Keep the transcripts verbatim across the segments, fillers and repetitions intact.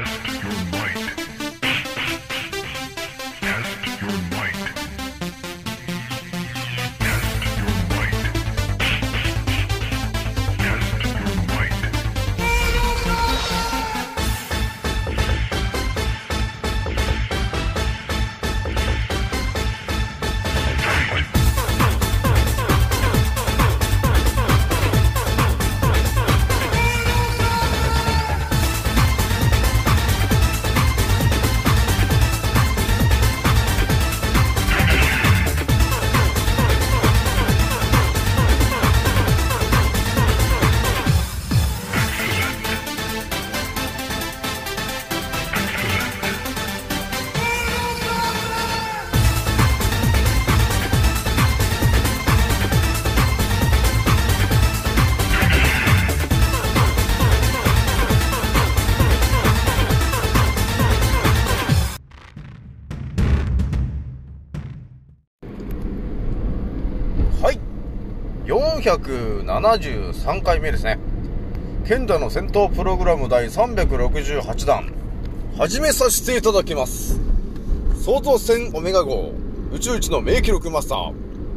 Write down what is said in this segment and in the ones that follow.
よんひゃくななじゅうさんかいめですね。賢者の戦闘プログラムだいさんびゃくろくじゅうはちだん始めさせていただきます。創造船オメガ号宇宙一の名記録マスター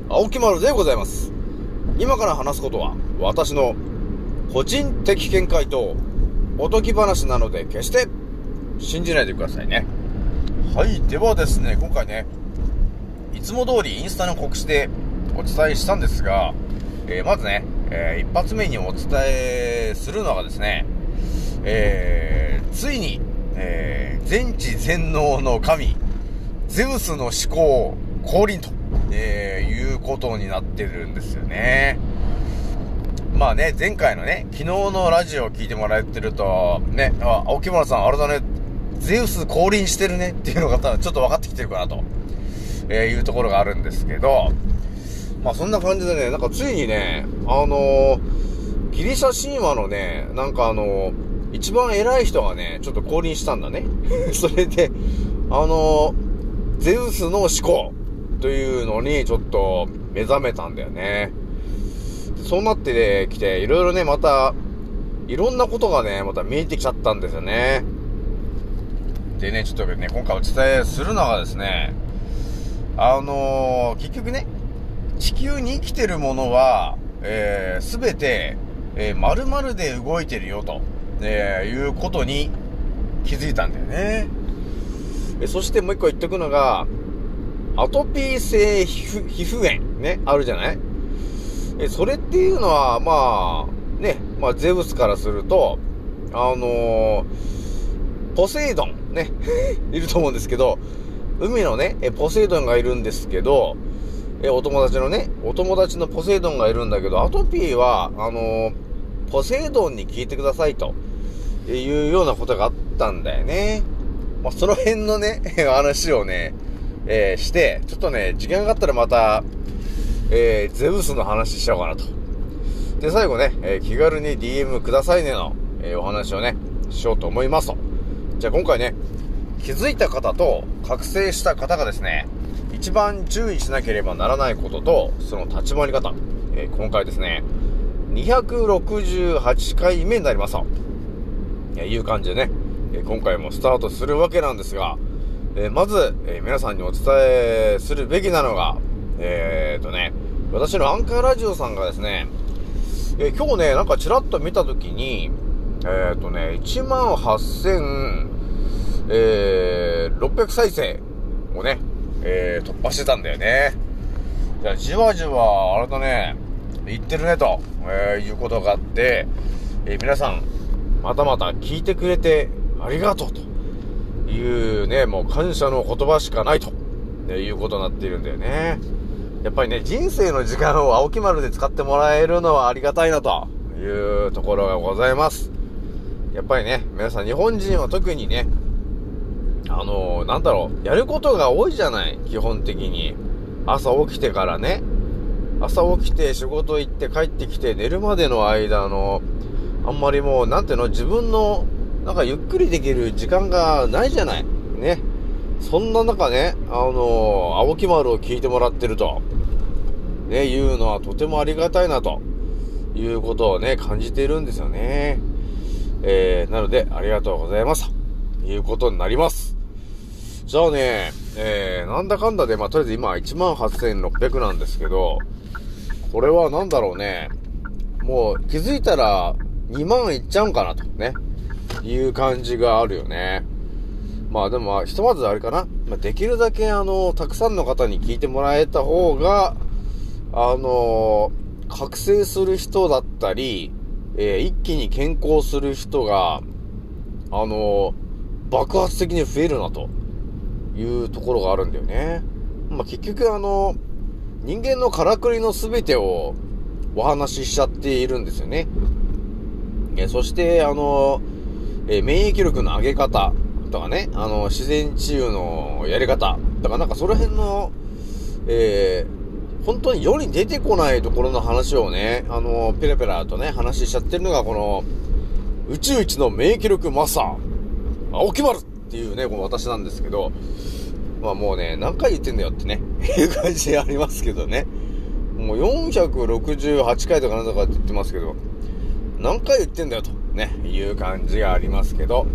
青木丸でございます。今から話すことは私の個人的見解とおとぎ話なので決して信じないでくださいね。はい、ではですね、今回ね、いつも通りインスタの告知でお伝えしたんですが、えー、まずね、えー、一発目にお伝えするのがですね、えー、ついに、えー、全知全能の神ゼウスの思考降臨と、えー、いうことになってるんですよね。まあね、前回のね、昨日のラジオを聞いてもらってるとね、あ、青木村さんあれだね、ゼウス降臨してるねっていうのがちょっと分かってきてるかなと、えー、いうところがあるんですけど、まあそんな感じでね、なんかついにね、あのー、ギリシャ神話のね、なんかあのー、一番偉い人がね、ちょっと降臨したんだね。それで、あのー、ゼウスの思考というのにちょっと目覚めたんだよね。そうなってきて、いろいろね、また、いろんなことがね、また見えてきちゃったんですよね。でね、ちょっとね、今回お伝えするのがですね、あのー、結局ね、地球に生きてるものは、えー、全て、えー、丸々で動いてるよと、えー、いうことに気づいたんだよね。え、そしてもう一個言っとくのが、アトピー性皮膚、皮膚炎ね、あるじゃない。え、それっていうのはまあね、まあゼウスからするとあのー、ポセイドンねいると思うんですけど、海のね、え、ポセイドンがいるんですけど。え、お友達のね、お友達のポセイドンがいるんだけど、アトピーは、あのー、ポセイドンに聞いてくださいと、いうようなことがあったんだよね。まあ、その辺のね、話をね、えー、して、ちょっとね、時間があったらまた、えー、ゼウスの話しちゃおうかなと。で、最後ね、えー、気軽に ディーエム くださいねの、えー、お話をね、しようと思いますと。じゃあ今回ね、気づいた方と覚醒した方がですね、一番注意しなければならないことと、その立ち回り方、えー、今回ですね、にひゃくろくじゅうはちかいめになりました。えー、いう感じでね、えー、今回もスタートするわけなんですが、えー、まず、えー、皆さんにお伝えするべきなのが、えーとね、私のアンカーラジオさんがですね、えー、今日ね、なんかちらっと見たときに、えーとね、いちまんはっせんろっぴゃく再生をね、えー、突破してたんだよね。じゃあじわじわあれだね、言ってるねと、えー、いうことがあって、えー、皆さんまたまた聞いてくれてありがとうというね、もう感謝の言葉しかないと、ね、いうことになっているんだよね。やっぱりね、人生の時間を青木丸で使ってもらえるのはありがたいなというところがございます。やっぱりね、皆さん日本人は特にね、あのー、なんだろう、やることが多いじゃない、基本的に。朝起きてからね、朝起きて仕事行って帰ってきて寝るまでの間の、あんまりもう、なんていうの、自分の、なんかゆっくりできる時間がないじゃない。ね。そんな中ね、あのー、青木丸を聞いてもらってると、ね、いうのはとてもありがたいな、ということをね、感じているんですよね。えー、なので、ありがとうございました。いうことになります。じゃあね、えー、なんだかんだで、まあ、とりあえず今 いちまんはっせんろっぴゃく なんですけど、これはなんだろうね、もう気づいたらにまんいっちゃうんかなとね、いう感じがあるよね。まあでも、ひとまずあれかな、できるだけあの、たくさんの方に聞いてもらえた方が、あの、覚醒する人だったり、えー、一気に健康する人が、あの、爆発的に増えるなというところがあるんだよね。まあ結局あの、人間のからくりの全てをお話ししちゃっているんですよね。えー、そしてあの、えー、免疫力の上げ方とかね、あの、自然治癒のやり方とかなんかその辺の、えー、本当に世に出てこないところの話をね、あの、ペラペラとね、話しちゃってるのが、この、宇宙一の免疫力マスター、青木丸っていうね、この私なんですけど、まあもうね、何回言ってんだよってね、いう感じありますけどね。もうよんひゃくろくじゅうはちかいとかなんとかって言ってますけど、何回言ってんだよと、ね、いう感じがありますけど、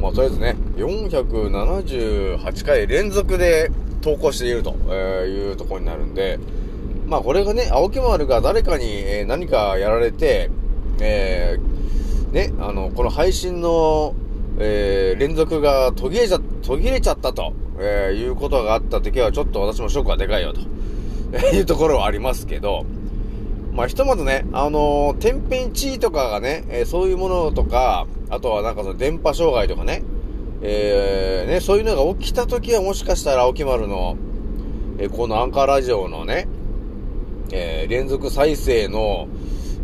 まあとりあえずね、よんひゃくななじゅうはちかい連続で、投稿しているというところになるんで、まあこれがね、青木丸が誰かに何かやられて、えー、ね、あの、この配信の、えー、連続が途切れちゃ、途切れちゃったと、えー、いうことがあった時はちょっと私もショックがでかいよというところはありますけど、まあひとまずね、あのー、天変地異とかがね、えー、そういうものとか、あとはなんかその電波障害とかね、えー、ね、そういうのが起きたときはもしかしたら青木丸の、えー、このアンカーラジオのね、えー、連続再生の、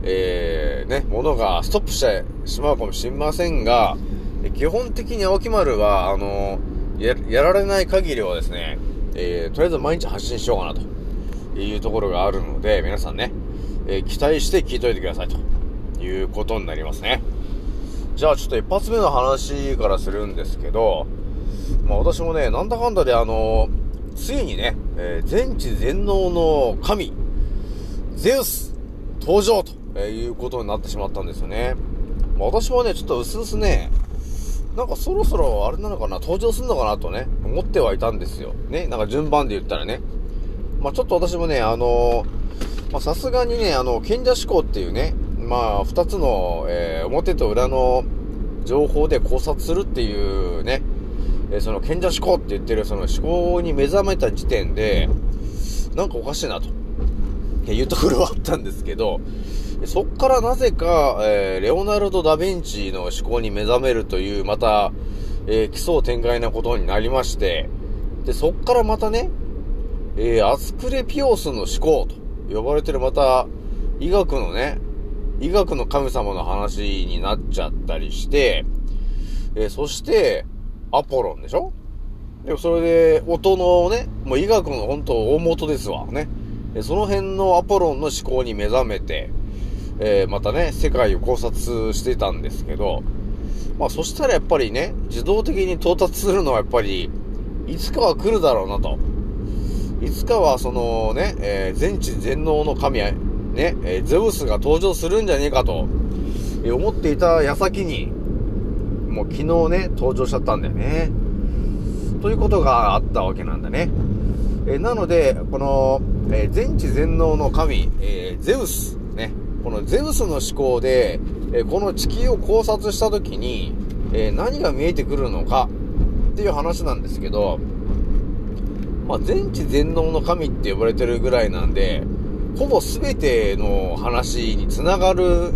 えー、ね、ものがストップしてしまうかもしれませんが、えー、基本的に青木丸は、あのー、や、やられない限りはですね、えー、とりあえず毎日発信しようかなというところがあるので、皆さんね、えー、期待して聞いといてくださいということになりますね。じゃあちょっと一発目の話からするんですけど、まあ私もね、なんだかんだであの、ついにね、えー、全知全能の神、ゼウス、登場と、えー、いうことになってしまったんですよね。まあ私もね、ちょっとうすうすね、なんかそろそろあれなのかな、登場するのかなとね、思ってはいたんですよ。ね、なんか順番で言ったらね。まあちょっと私もね、あの、まあさすがにね、あの、賢者思考っていうね、まあ、二つの、えー、表と裏の情報で考察するっていうね、えー、その賢者思考って言ってるその思考に目覚めた時点で、なんかおかしいなと、っていうところはあったんですけど、そっからなぜか、えー、レオナルド・ダ・ヴィンチの思考に目覚めるという、また、えー、奇想天外なことになりまして、で、そっからまたね、えー、アスクレピオスの思考と呼ばれてるまた、医学のね、医学の神様の話になっちゃったりして、えー、そして、アポロンでしょ？でもそれで、音のね、もう医学の本当大元ですわね。その辺のアポロンの思考に目覚めて、えー、またね、世界を考察してたんですけど、まあそしたらやっぱりね、自動的に到達するのはやっぱり、いつかは来るだろうなと。いつかはそのね、えー、全知全能の神、ね、えー、ゼウスが登場するんじゃねえかと、えー、思っていた矢先に、もう昨日ね、登場しちゃったんだよね。ということがあったわけなんだね。えー、なので、この、えー、全知全能の神、えー、ゼウス、ね、このゼウスの思考で、えー、この地球を考察したときに、えー、何が見えてくるのかっていう話なんですけど、まあ、全知全能の神って呼ばれてるぐらいなんで、ほぼすべての話につながる、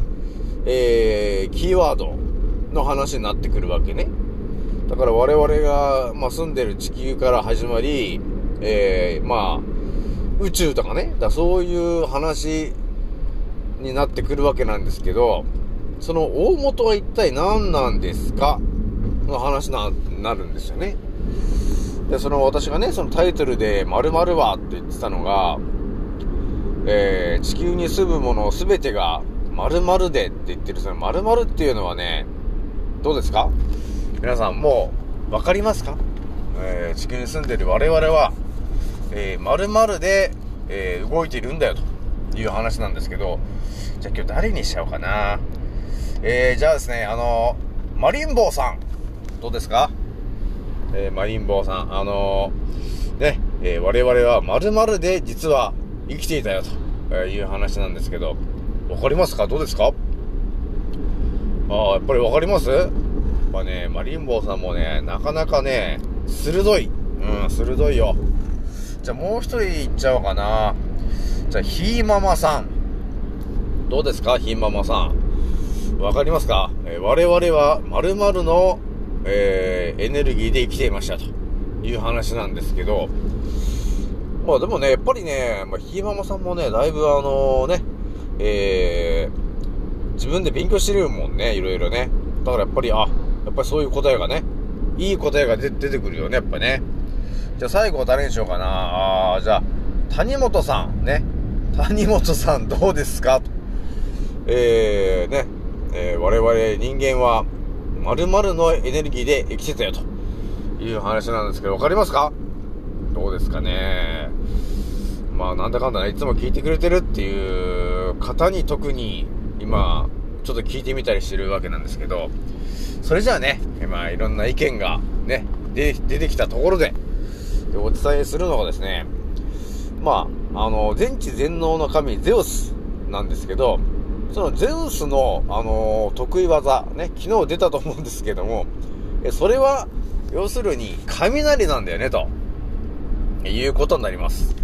えー、キーワードの話になってくるわけね。だから我々が、まあ、住んでる地球から始まり、えー、まあ、宇宙とかね、だそういう話になってくるわけなんですけど、その大元は一体何なんですかの話な、なるんですよね。で、その私がね、そのタイトルで〇〇はって言ってたのが、えー、地球に住むものすべてが〇〇でって言ってるその〇〇っていうのはね、どうですか？皆さんもうわかりますか？えー、地球に住んでる我々は、えー、〇〇で、えー、動いているんだよという話なんですけど、じゃあ今日誰にしちゃおうかな。えー、じゃあですね、あのー、マリンボーさん、どうですか、えー、マリンボーさん、あのー、ね、えー、我々は〇〇で実は生きていたよという話なんですけど、わかりますか、どうですか。ああ、やっぱりわかります。やっぱね、マリンボーさんもね、なかなかね、鋭い、うん、鋭いよ。じゃあもう一人いっちゃおうかな。じゃあひーママさん、どうですか、ひーママさん、わかりますか。えー、我々は〇〇の、えー、エネルギーで生きていましたという話なんですけど、まあでもね、やっぱりね、まあ、ひーママさんもね、だいぶあのね、えー、自分で勉強してるもんね、いろいろね。だからやっぱり、あ、やっぱりそういう答えがね、いい答えが出てくるよね、やっぱね。じゃあ最後誰にしようかな。あ、じゃあ谷本さんね、谷本さんどうですかと。えー、ね、えー、我々人間は〇〇のエネルギーで生きてたよという話なんですけど、わかりますか、どうですかね。まあなんだかんだね、いつも聞いてくれてるっていう方に特に今ちょっと聞いてみたりしてるわけなんですけど、それじゃあね、まあいろんな意見がね、で出てきたところでお伝えするのがですね、まああの全知全能の神ゼウスなんですけど、そのゼウスの、あのー、得意技、ね、昨日出たと思うんですけども、それは、要するに、雷なんだよね、ということになります。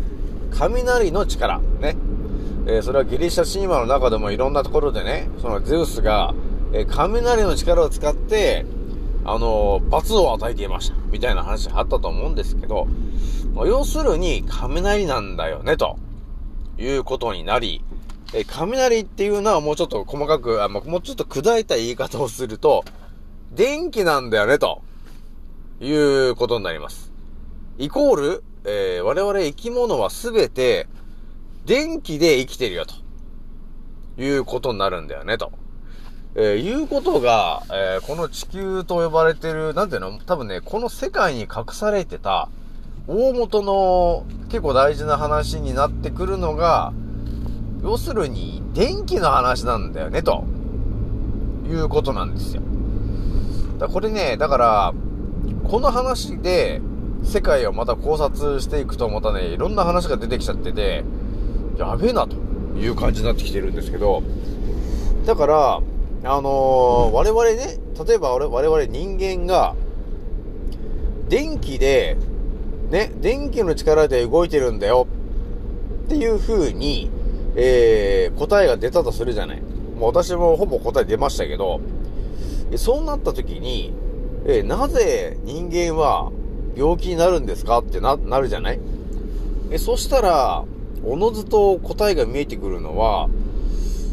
雷の力、ね。えー、それはギリシャ神話の中でもいろんなところでね、そのゼウスが、えー、雷の力を使って、あのー、罰を与えていました。みたいな話があったと思うんですけど、要するに、雷なんだよね、ということになり、え、雷っていうのはもうちょっと細かく、あ、もうちょっと砕いた言い方をすると、電気なんだよね、ということになります。イコール、えー、我々生き物はすべて、電気で生きてるよ、ということになるんだよね、と。えー、いうことが、えー、この地球と呼ばれてる、なんていうの、多分ね、この世界に隠されてた、大元の結構大事な話になってくるのが、要するに電気の話なんだよねということなんですよ。だこれね、だからこの話で世界をまた考察していくとまたね、いろんな話が出てきちゃってて、やべえなという感じになってきてるんですけど、だからあのー、我々ね、例えば我々人間が電気でね、電気の力で動いてるんだよっていう風にえー、答えが出たとするじゃない。もう私もほぼ答え出ましたけど、そうなった時に、えー、なぜ人間は病気になるんですかって な, なるじゃない。え、そしたら、おのずと答えが見えてくるのは、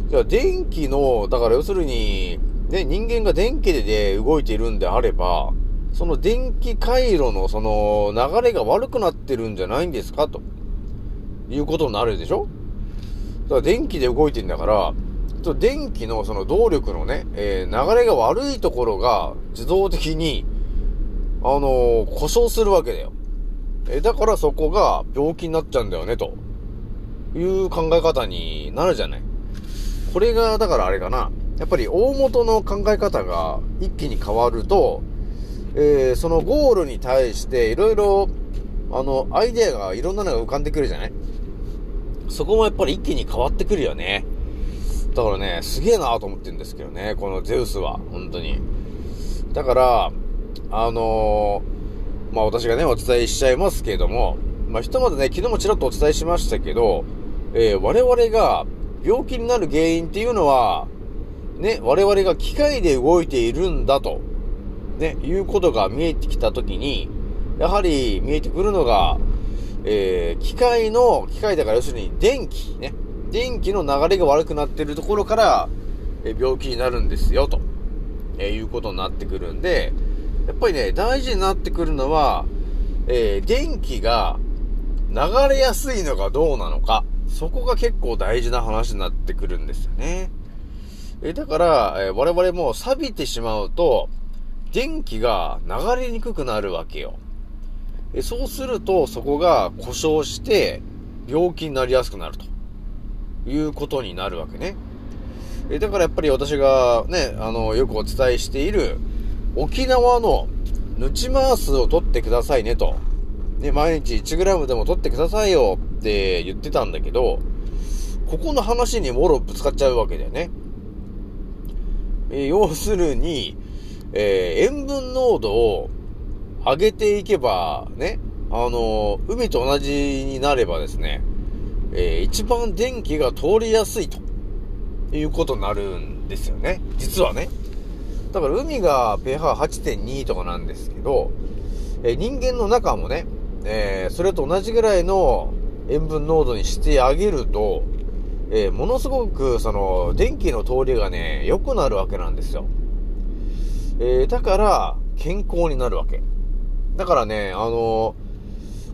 じゃあ電気の、だから要するに、ね、人間が電気で動いているんであれば、その電気回路のその流れが悪くなってるんじゃないんですかということになるでしょ。電気で動いてんだから、電気のその動力のね、えー、流れが悪いところが自動的に、あのー、故障するわけだよ。えー、だからそこが病気になっちゃうんだよね、という考え方になるじゃない。これが、だからあれかな。やっぱり大元の考え方が一気に変わると、えー、そのゴールに対していろいろ、あの、アイデアがいろんなのが浮かんでくるじゃない。そこもやっぱり一気に変わってくるよね。だからね、すげえなと思ってるんですけどね、このゼウスは本当に。だからあのー、まあ私がねお伝えしちゃいますけれども、まあひとまずね、昨日もちらっとお伝えしましたけど、えー、我々が病気になる原因っていうのはね、我々が機械で動いているんだとね、いうことが見えてきたときに、やはり見えてくるのが。えー、機械の、機械だから要するに電気ね。電気の流れが悪くなってるところから、えー、病気になるんですよ、と、えー、いうことになってくるんで、やっぱりね、大事になってくるのは、えー、電気が流れやすいのかどうなのか、そこが結構大事な話になってくるんですよね。えー、だから、えー、我々も錆びてしまうと、電気が流れにくくなるわけよ。そうすると、そこが故障して、病気になりやすくなると。いうことになるわけね。だからやっぱり私がね、あの、よくお伝えしている、沖縄のヌチマースを取ってくださいねと。ね、毎日 いちグラム でも取ってくださいよって言ってたんだけど、ここの話にもろぶつかっちゃうわけだよね。えー、要するに、えー、塩分濃度を上げていけば、ね、あのー、海と同じになればですね、えー、一番電気が通りやすいということになるんですよね。実はね。だから海が ペーハーはちてんに とかなんですけど、えー、人間の中もね、えー、それと同じぐらいの塩分濃度にしてあげると、えー、ものすごくその電気の通りがね、良くなるわけなんですよ。えー、だから健康になるわけ。だからね、あの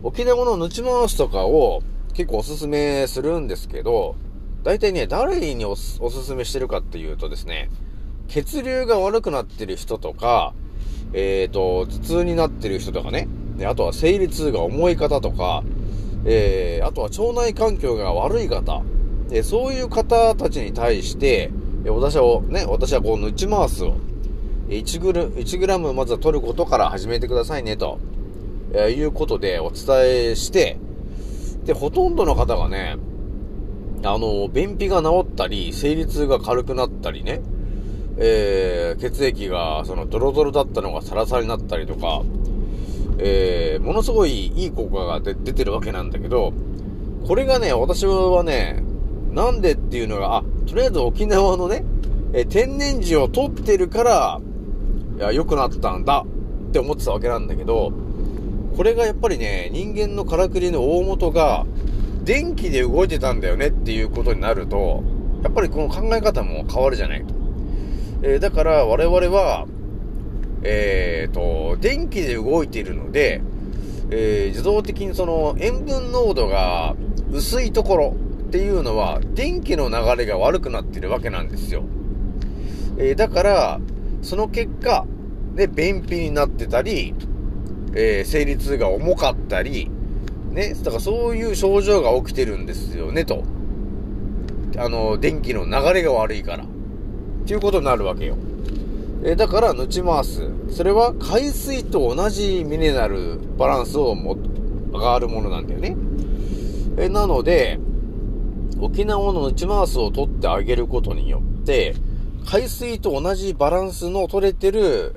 ー、沖縄のヌチマースとかを結構おすすめするんですけど、大体ね、誰におす、おすすめしてるかっていうとですね、血流が悪くなってる人とか、えっと、頭痛になってる人とかね、であとは生理痛が重い方とか、えー、あとは腸内環境が悪い方、でそういう方たちに対して、私はね、私はこう、ヌチマースを、いちグラムまずは取ることから始めてくださいね、ということでお伝えして、で、ほとんどの方がね、あの、便秘が治ったり、生理痛が軽くなったりね、えー、血液がそのドロドロだったのがサラサラになったりとか、えー、ものすごいいい効果が出てるわけなんだけど、これがね、私はね、なんでっていうのが、あ、とりあえず沖縄のね、えー、天然塩を取ってるから、いや、良くなったんだって思ってたわけなんだけど、これがやっぱりね、人間のからくりの大元が、電気で動いてたんだよねっていうことになると、やっぱりこの考え方も変わるじゃないと。えー、だから我々は、えーと、電気で動いているので、えー、自動的にその塩分濃度が薄いところっていうのは、電気の流れが悪くなっているわけなんですよ。えー、だから、その結果、ね、便秘になってたり、えー、生理痛が重かったり、ね、だからそういう症状が起きてるんですよね、と。あの、電気の流れが悪いから。っていうことになるわけよ。え、だから、ヌチマース。それは海水と同じミネラルバランスをも、があるものなんだよね。え、なので、沖縄のヌチマースを取ってあげることによって、海水と同じバランスの取れてる、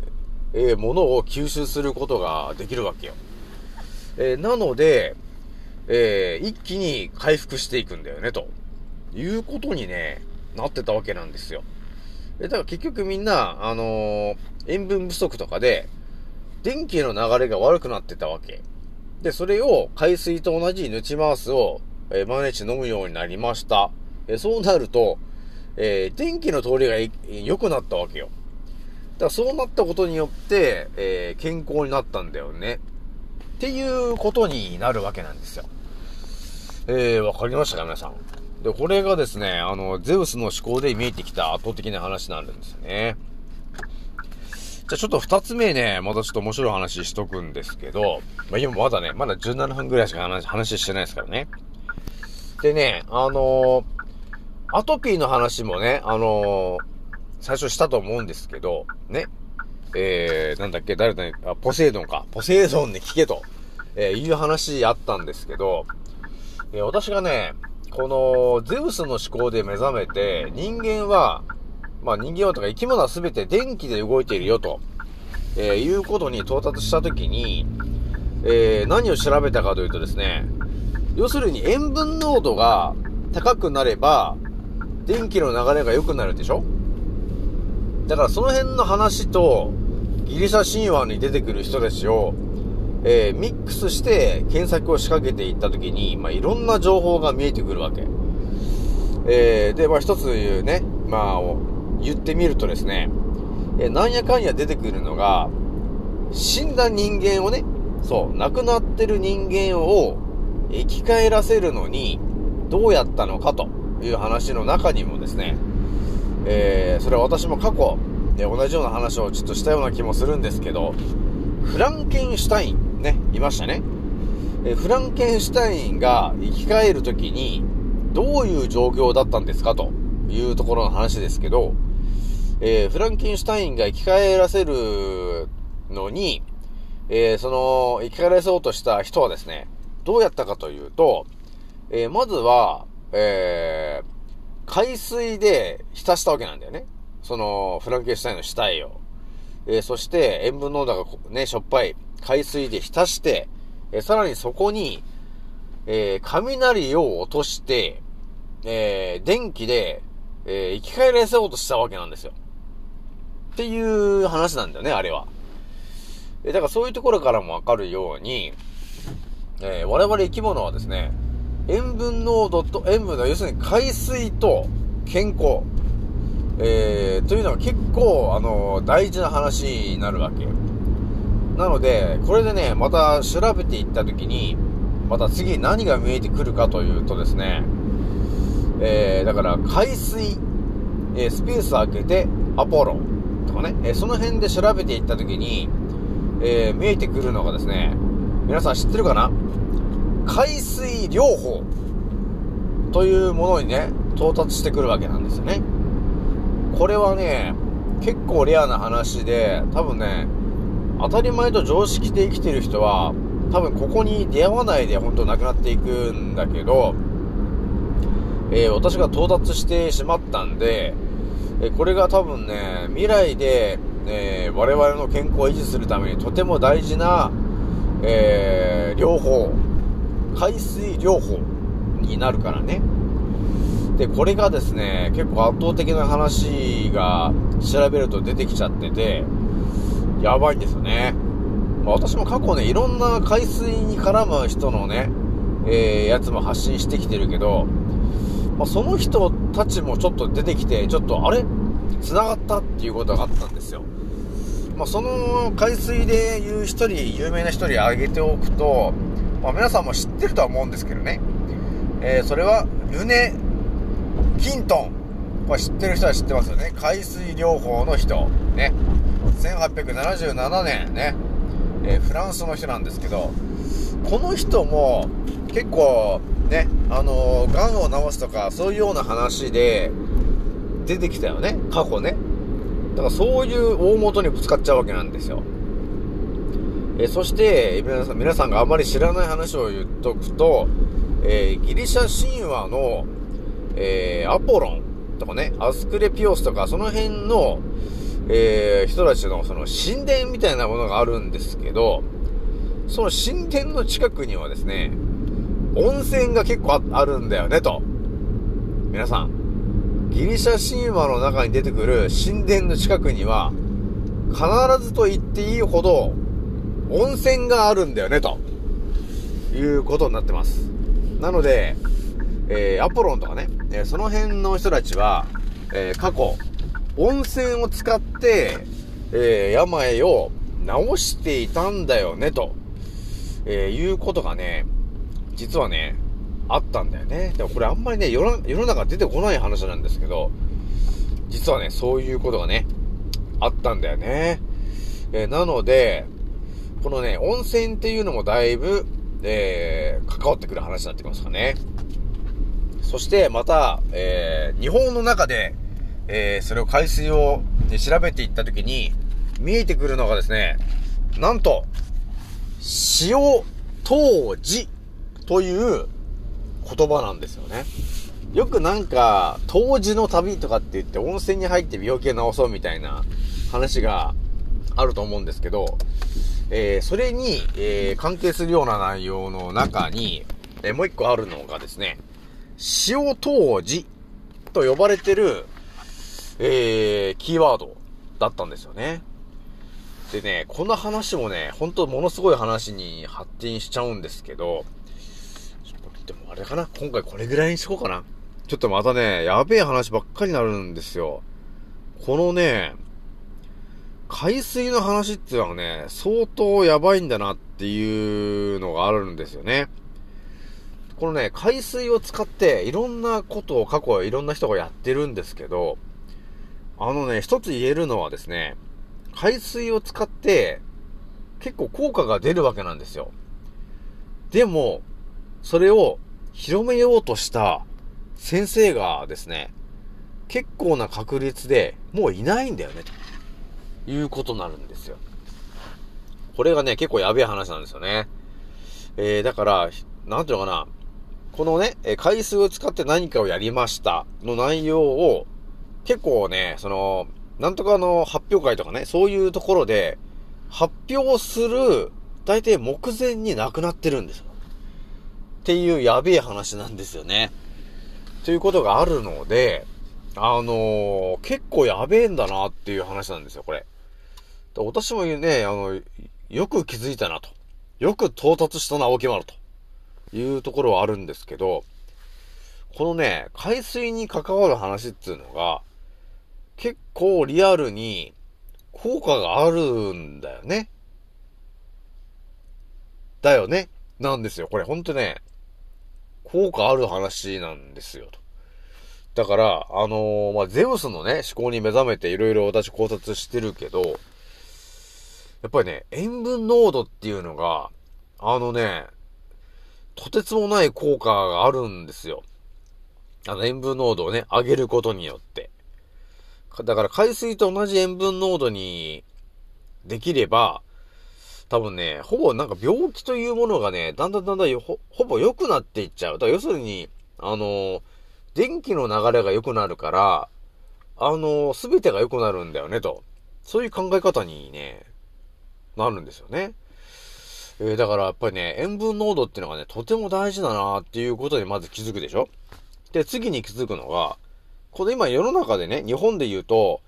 えー、ものを吸収することができるわけよ。えー、なので、えー、一気に回復していくんだよね、ということにね、なってたわけなんですよ。え、だから結局みんな、あのー、塩分不足とかで、電気の流れが悪くなってたわけ。で、それを海水と同じヌチマースを、えー、毎日飲むようになりました。えー、そうなると、えー、電気の通りが良くなったわけよ。だからそうなったことによって、えー、健康になったんだよね。っていうことになるわけなんですよ。えー、わかりましたか皆さん。で、これがですね、あの、ゼウスの思考で見えてきた圧倒的な話になるんですよね。じゃあちょっと二つ目ね、またちょっと面白い話しとくんですけど、まあ、今まだね、まだじゅうななふんぐらいしか 話, 話してないですからね。でね、あのー、アトピーの話もね、あのー、最初したと思うんですけど、ね。えー、なんだっけ、誰だね、あ、ポセイドンか。ポセイドンに聞けと。えー、いう話あったんですけど、えー、私がね、この、ゼウスの思考で目覚めて、人間は、まあ人間はとか生き物は全て電気で動いているよと、えー、いうことに到達したときに、えー、何を調べたかというとですね、要するに塩分濃度が高くなれば、電気の流れが良くなるでしょ？だからその辺の話と、ギリシャ神話に出てくる人たちを、えー、ミックスして検索を仕掛けていったときに、まあ、いろんな情報が見えてくるわけ。えー、で、まあ、一つ言うね、まあ、言ってみるとですね、えー、なんやかんや出てくるのが、死んだ人間をね、そう、亡くなってる人間を生き返らせるのに、どうやったのかという話の中にもですね、えー、それは私も過去、ね、同じような話をちょっとしたような気もするんですけど、フランケンシュタインね、いましたね。えー、フランケンシュタインが生き返るときにどういう状況だったんですかというところの話ですけど、えー、フランケンシュタインが生き返らせるのに、えー、その生き返らそうとした人はですね、どうやったかというと、えー、まずは、えー、海水で浸したわけなんだよね。そのフランケンシュタインの死体を、えー、そして塩分濃度がねしょっぱい海水で浸して、えー、さらにそこに、えー、雷を落として、えー、電気で、えー、生き返らせようとしたわけなんですよ。っていう話なんだよね、あれは。えー、だからそういうところからもわかるように、えー、我々生き物はですね、塩分濃度と塩分の要するに海水と健康、えー、というのは結構あの大事な話になるわけなので、これでねまた調べていったときにまた次何が見えてくるかというとですね、えー、だから海水、えー、スペース開けてアポロとかね、えー、その辺で調べていったときに、えー、見えてくるのがですね、皆さん知ってるかな、海水療法というものにね到達してくるわけなんですよね。これはね結構レアな話で、多分ね当たり前と常識で生きてる人は多分ここに出会わないで本当亡くなっていくんだけど、えー、私が到達してしまったんで、えー、これが多分ね未来で、えー、我々の健康を維持するためにとても大事な、えー、療法、海水療法になるからね。でこれがですね結構圧倒的な話が調べると出てきちゃっててやばいんですよね。まあ、私も過去ねいろんな海水に絡む人のね、えー、やつも発信してきてるけど、まあ、その人たちもちょっと出てきてちょっとあれ繋がったっていうことがあったんですよ。まあ、その海水でいう一人有名な一人挙げておくと、まあ、皆さんも知ってるとは思うんですけどね、えー、それはルネ・キントン。これ知ってる人は知ってますよね。海水療法の人ね、せんはっぴゃくななじゅうななねんね、えー、フランスの人なんですけど、この人も結構ねあのー、がんを治すとかそういうような話で出てきたよね、過去ね。だからそういう大元にぶつかっちゃうわけなんですよ。えー、そして皆さん、皆さんがあまり知らない話を言っとくと、えー、ギリシャ神話の、えー、アポロンとかね、アスクレピオスとかその辺の、えー、人たちのその神殿みたいなものがあるんですけど、その神殿の近くにはですね、温泉が結構 あ, あるんだよねと。皆さん、ギリシャ神話の中に出てくる神殿の近くには必ずと言っていいほど温泉があるんだよねということになってます。なので、えー、アポロンとかね、えー、その辺の人たちは、えー、過去温泉を使って、えー、病を治していたんだよねと、えー、いうことがね実はねあったんだよね。でもこれあんまりね世の、世の中出てこない話なんですけど、実はねそういうことがねあったんだよね。えー、なのでこのね、温泉っていうのもだいぶ、えー、関わってくる話になってきますかね。そしてまた、えー、日本の中で、えー、それを海水を、ね、調べていったときに見えてくるのがですね、なんと、塩当時という言葉なんですよね。よくなんか、当時の旅とかって言って温泉に入って病気を治そうみたいな話があると思うんですけど、えー、それに、えー、関係するような内容の中に、えー、もう一個あるのがですね、塩当時と呼ばれてる、えー、キーワードだったんですよね。でね、この話もね、本当ものすごい話に発展しちゃうんですけど、ちょっとでもあれかな、今回これぐらいにしこうかな。ちょっとまたね、やべえ話ばっかりになるんですよ。このね、海水の話っていうのはね、相当やばいんだなっていうのがあるんですよね。このね、海水を使っていろんなことを過去いろんな人がやってるんですけど、あのね、一つ言えるのはですね、海水を使って結構効果が出るわけなんですよ。でも、それを広めようとした先生がですね、結構な確率でもういないんだよね。いうことになるんですよ。これがね、結構やべえ話なんですよね。えー、だから、なんていうのかな、このね、回数を使って何かをやりましたの内容を、結構ね、その、なんとかの発表会とかね、そういうところで、発表する、大体目前になくなってるんですよ。っていうやべえ話なんですよね。ということがあるので、あのー、結構やべえんだなっていう話なんですよ、これ。私もね、あの、よく気づいたなと。よく到達したな、青木丸と。いうところはあるんですけど、このね、海水に関わる話っていうのが、結構リアルに効果があるんだよね。だよね。なんですよ。これほんとね、効果ある話なんですよと。だから、あのー、まあ、ゼウスのね、思考に目覚めていろいろ私考察してるけど、やっぱりね、塩分濃度っていうのが、あのね、とてつもない効果があるんですよ。あの塩分濃度をね、上げることによって。だから海水と同じ塩分濃度にできれば、多分ね、ほぼなんか病気というものがね、だんだんだんだん ほ, ほぼ良くなっていっちゃう。だから要するに、あの、電気の流れが良くなるから、あの、すべてが良くなるんだよね、と。そういう考え方にね、なるんですよね。えー、だからやっぱりね、塩分濃度っていうのがね、とても大事だなっていうことにまず気づくでしょ。で、次に気づくのが、この今世の中でね、日本で言うと、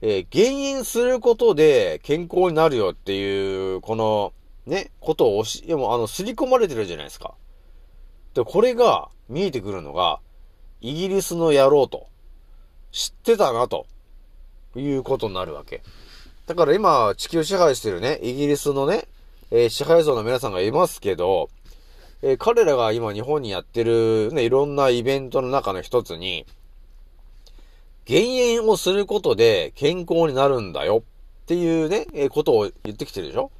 えー、減塩することで健康になるよっていう、この、ね、ことをし、でもあの、すり込まれてるじゃないですか。で、これが見えてくるのが、イギリスの野郎と、知ってたなと、いうことになるわけ。だから今、地球支配してるね、イギリスのね、えー、支配層の皆さんがいますけど、えー、彼らが今日本にやってるね、いろんなイベントの中の一つに、減塩をすることで健康になるんだよっていうね、えー、ことを言ってきてるでしょ。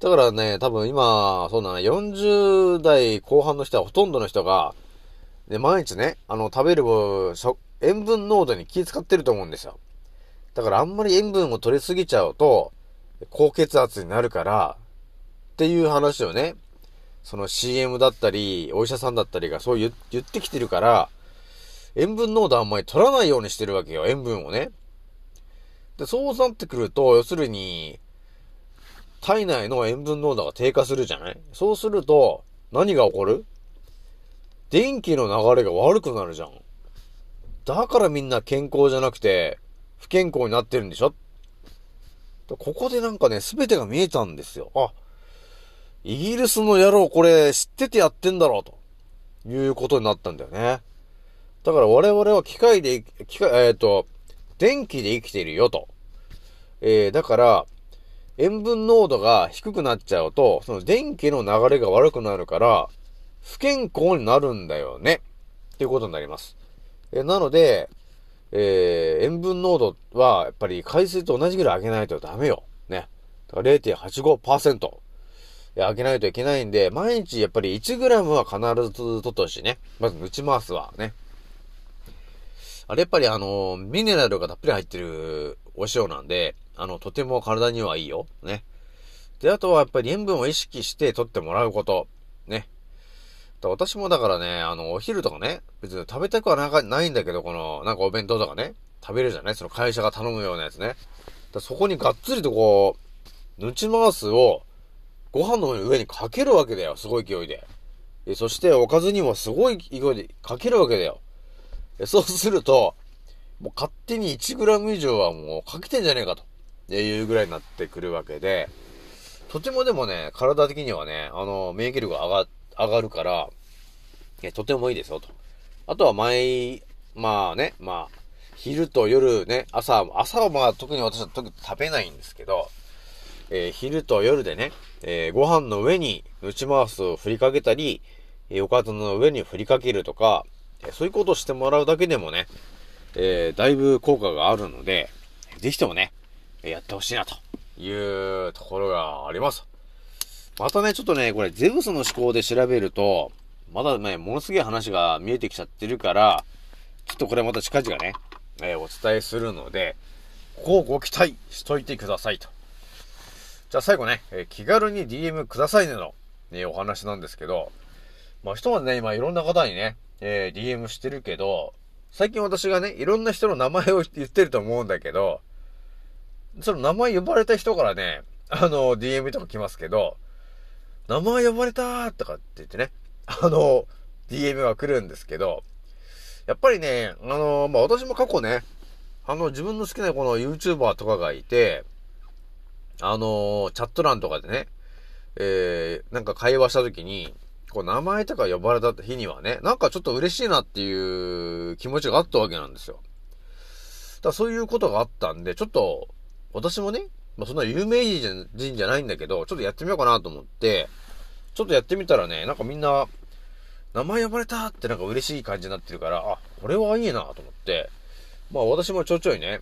だからね、多分今、そうだな、よんじゅう代後半の人はほとんどの人が、ね、毎日ね、あの、食べる塩分濃度に気遣ってると思うんですよ。だからあんまり塩分を取りすぎちゃうと、高血圧になるから、っていう話をね、その シーエム だったり、お医者さんだったりがそう 言, 言ってきてるから、塩分濃度あんまり取らないようにしてるわけよ、塩分をね。で、そうなってくると、要するに、体内の塩分濃度が低下するじゃない？そうすると、何が起こる？電気の流れが悪くなるじゃん。だからみんな健康じゃなくて、不健康になってるんでしょ？ここでなんかね、すべてが見えたんですよ。あ、イギリスの野郎これ知っててやってんだろうということになったんだよね。だから我々は機械で、機械、えっと、電気で生きているよと。えー、だから、塩分濃度が低くなっちゃうと、その電気の流れが悪くなるから、不健康になるんだよね。っていうことになります。えー、なので、えー、塩分濃度はやっぱり海水と同じぐらい上げないとダメよ。ね。だから れいてんはちごパーセント 上げないといけないんで、毎日やっぱり いちグラム は必ず取ってほしいね。まず、ぬち回すはね。あれやっぱりあの、ミネラルがたっぷり入ってるお塩なんで、あの、とても体にはいいよ。ね。で、あとはやっぱり塩分を意識して取ってもらうこと。ね。私もだからね、あの、お昼とかね、別に食べたくは な, ないんだけど、この、なんかお弁当とかね、食べるじゃない？その会社が頼むようなやつね。だそこにがっつりとこう、ぬち回すを、ご飯の上にかけるわけだよ。すごい勢いで。えそして、おかずにもすごい勢いでかけるわけだよ。えそうすると、もう勝手に いちグラム 以上はもうかけてんじゃねえかと、いうぐらいになってくるわけで、とてもでもね、体的にはね、あの、免疫力が上がって、上がるから、え、とてもいいですよ、と。あとは毎、まあね、まあ、昼と夜ね、朝、朝はまあ特に私は特に食べないんですけど、えー、昼と夜でね、えー、ご飯の上にぬち回すを振りかけたり、えー、おかずの上に振りかけるとか、えー、そういうことをしてもらうだけでもね、えー、だいぶ効果があるので、ぜひともね、やってほしいな、というところがあります。またね、ちょっとね、これ、ゼウスの思考で調べると、まだね、ものすげえ話が見えてきちゃってるから、ちょっとこれまた近々ね、えー、お伝えするので、こうご期待しといてくださいと。じゃあ最後ね、えー、気軽に ディーエム くださいねの、ね、お話なんですけど、まあひとまずね、今いろんな方にね、えー、ディーエム してるけど、最近私がね、いろんな人の名前を言ってると思うんだけど、その名前呼ばれた人からね、あの、ディーエム とか来ますけど、名前呼ばれたーとかって言ってね、あの、ディーエム が来るんですけど、やっぱりね、あの、まあ、私も過去ね、あの、自分の好きなこの YouTuber とかがいて、あの、チャット欄とかでね、えー、なんか会話した時に、こう、名前とか呼ばれた日にはね、なんかちょっと嬉しいなっていう気持ちがあったわけなんですよ。だからそういうことがあったんで、ちょっと、私もね、まあ、そんな有名人じゃないんだけど、ちょっとやってみようかなと思って、ちょっとやってみたらね、なんかみんな、名前呼ばれたってなんか嬉しい感じになってるから、あ、これはいいなと思って、まあ私もちょいちょいね、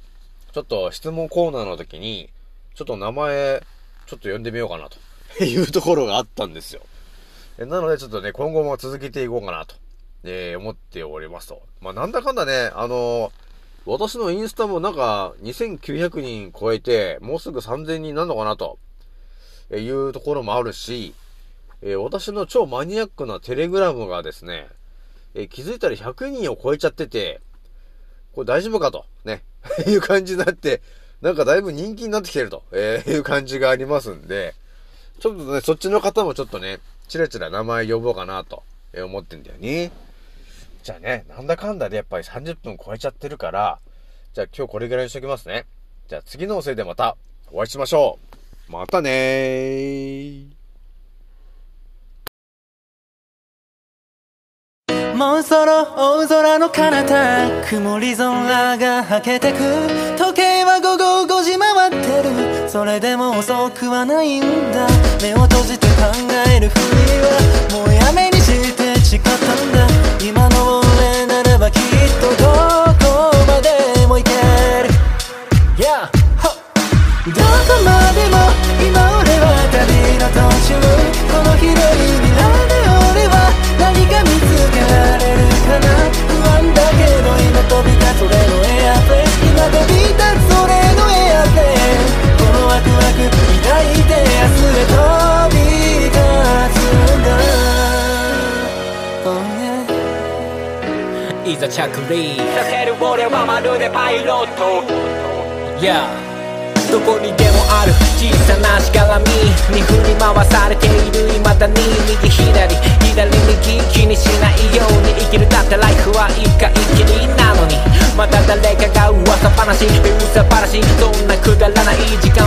ちょっと質問コーナーの時に、ちょっと名前、ちょっと呼んでみようかなというところがあったんですよ。なのでちょっとね、今後も続けていこうかなと、えー、思っておりますと。まあなんだかんだね、あのー、私のインスタもなんかにせんきゅうひゃくにん超えて、もうすぐさんぜんにんなのかなというところもあるし、えー、私の超マニアックなテレグラムがですね、えー、気づいたらひゃくにんを超えちゃってて、これ大丈夫かと、ね、いう感じになって、なんかだいぶ人気になってきてると、えー、いう感じがありますんで、ちょっとね、そっちの方もちょっとね、ちらちら名前呼ぼうかなと、えー、思ってんだよね。じゃあね、なんだかんだでやっぱりさんじゅっぷん超えちゃってるから、じゃあ今日これぐらいにしときますね。じゃあ次のおせいでまたお会いしましょう。またねー。もうそろ大空の彼方、曇り空がはけてく。時計はごごごじ回ってる。それでも遅くはないんだ。目を閉じて考えるふりはもうやめにして誓ったんだ。今の俺ならばきっとどこまでも行ける、yeah. どこまでも今俺は旅の途中。この広い未来で俺は何か見つけられる。不安だけど今飛び立つ俺のエアプレイン。今飛び立つ俺のエアプレイン。このワクワク抱いて明日へ飛び立つんだ、oh yeah. いざ着陸させる俺はまるでパイロット、yeah.どこにでもある小さなしがらみに振り回されている。未だに右左左右気にしないように生きる。だってライフは一回きりなのにまた誰かが噂話、噂話。そんなくだらない時間